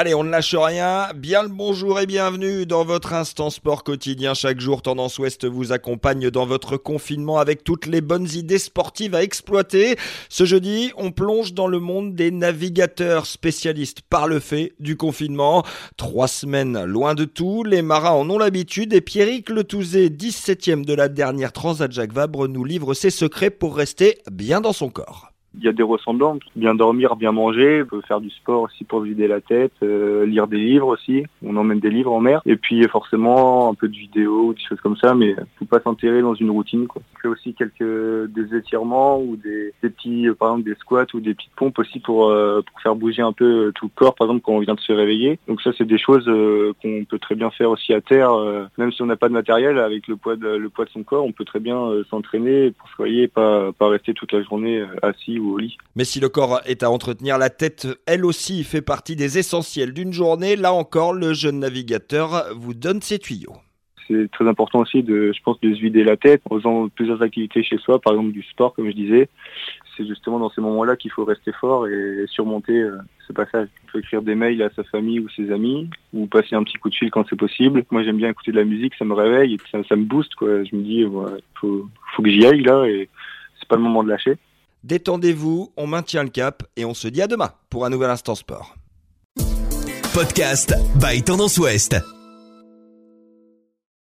Allez, on ne lâche rien, bien le bonjour et bienvenue dans votre instant sport quotidien. Chaque jour, Tendance Ouest vous accompagne dans votre confinement avec toutes les bonnes idées sportives à exploiter. Ce jeudi, on plonge dans le monde des navigateurs spécialistes par le fait du confinement. 3 semaines loin de tout, les marins en ont l'habitude et Pierrick Letouzé, 17e de la dernière Transat Jacques Vabre, nous livre ses secrets pour rester bien dans son corps. Il y a des ressemblances, bien dormir, bien manger, faire du sport aussi pour vider la tête, lire des livres aussi, on emmène des livres en mer, et puis forcément un peu de vidéo, des choses comme ça, mais faut pas s'enterrer dans une routine, quoi. On fait aussi des étirements ou des petits, par exemple des squats ou des petites pompes aussi pour faire bouger un peu tout le corps, par exemple quand on vient de se réveiller. Donc ça c'est des choses qu'on peut très bien faire aussi à terre, même si on n'a pas de matériel, avec le poids de son corps, on peut très bien s'entraîner pour se réveiller et pas rester toute la journée assis. Mais si le corps est à entretenir, la tête, elle aussi, fait partie des essentiels d'une journée. Là encore, le jeune navigateur vous donne ses tuyaux. C'est très important aussi, de se vider la tête en faisant plusieurs activités chez soi, par exemple du sport, comme je disais. C'est justement dans ces moments-là qu'il faut rester fort et surmonter ce passage. On peut écrire des mails à sa famille ou ses amis, ou passer un petit coup de fil quand c'est possible. Moi, j'aime bien écouter de la musique, ça me réveille, et ça me booste, quoi. Je me dis, ouais, faut que j'y aille, là, et c'est pas le moment de lâcher. Détendez-vous, on maintient le cap et on se dit à demain pour un nouvel Instant Sport. Podcast by Tendance Ouest.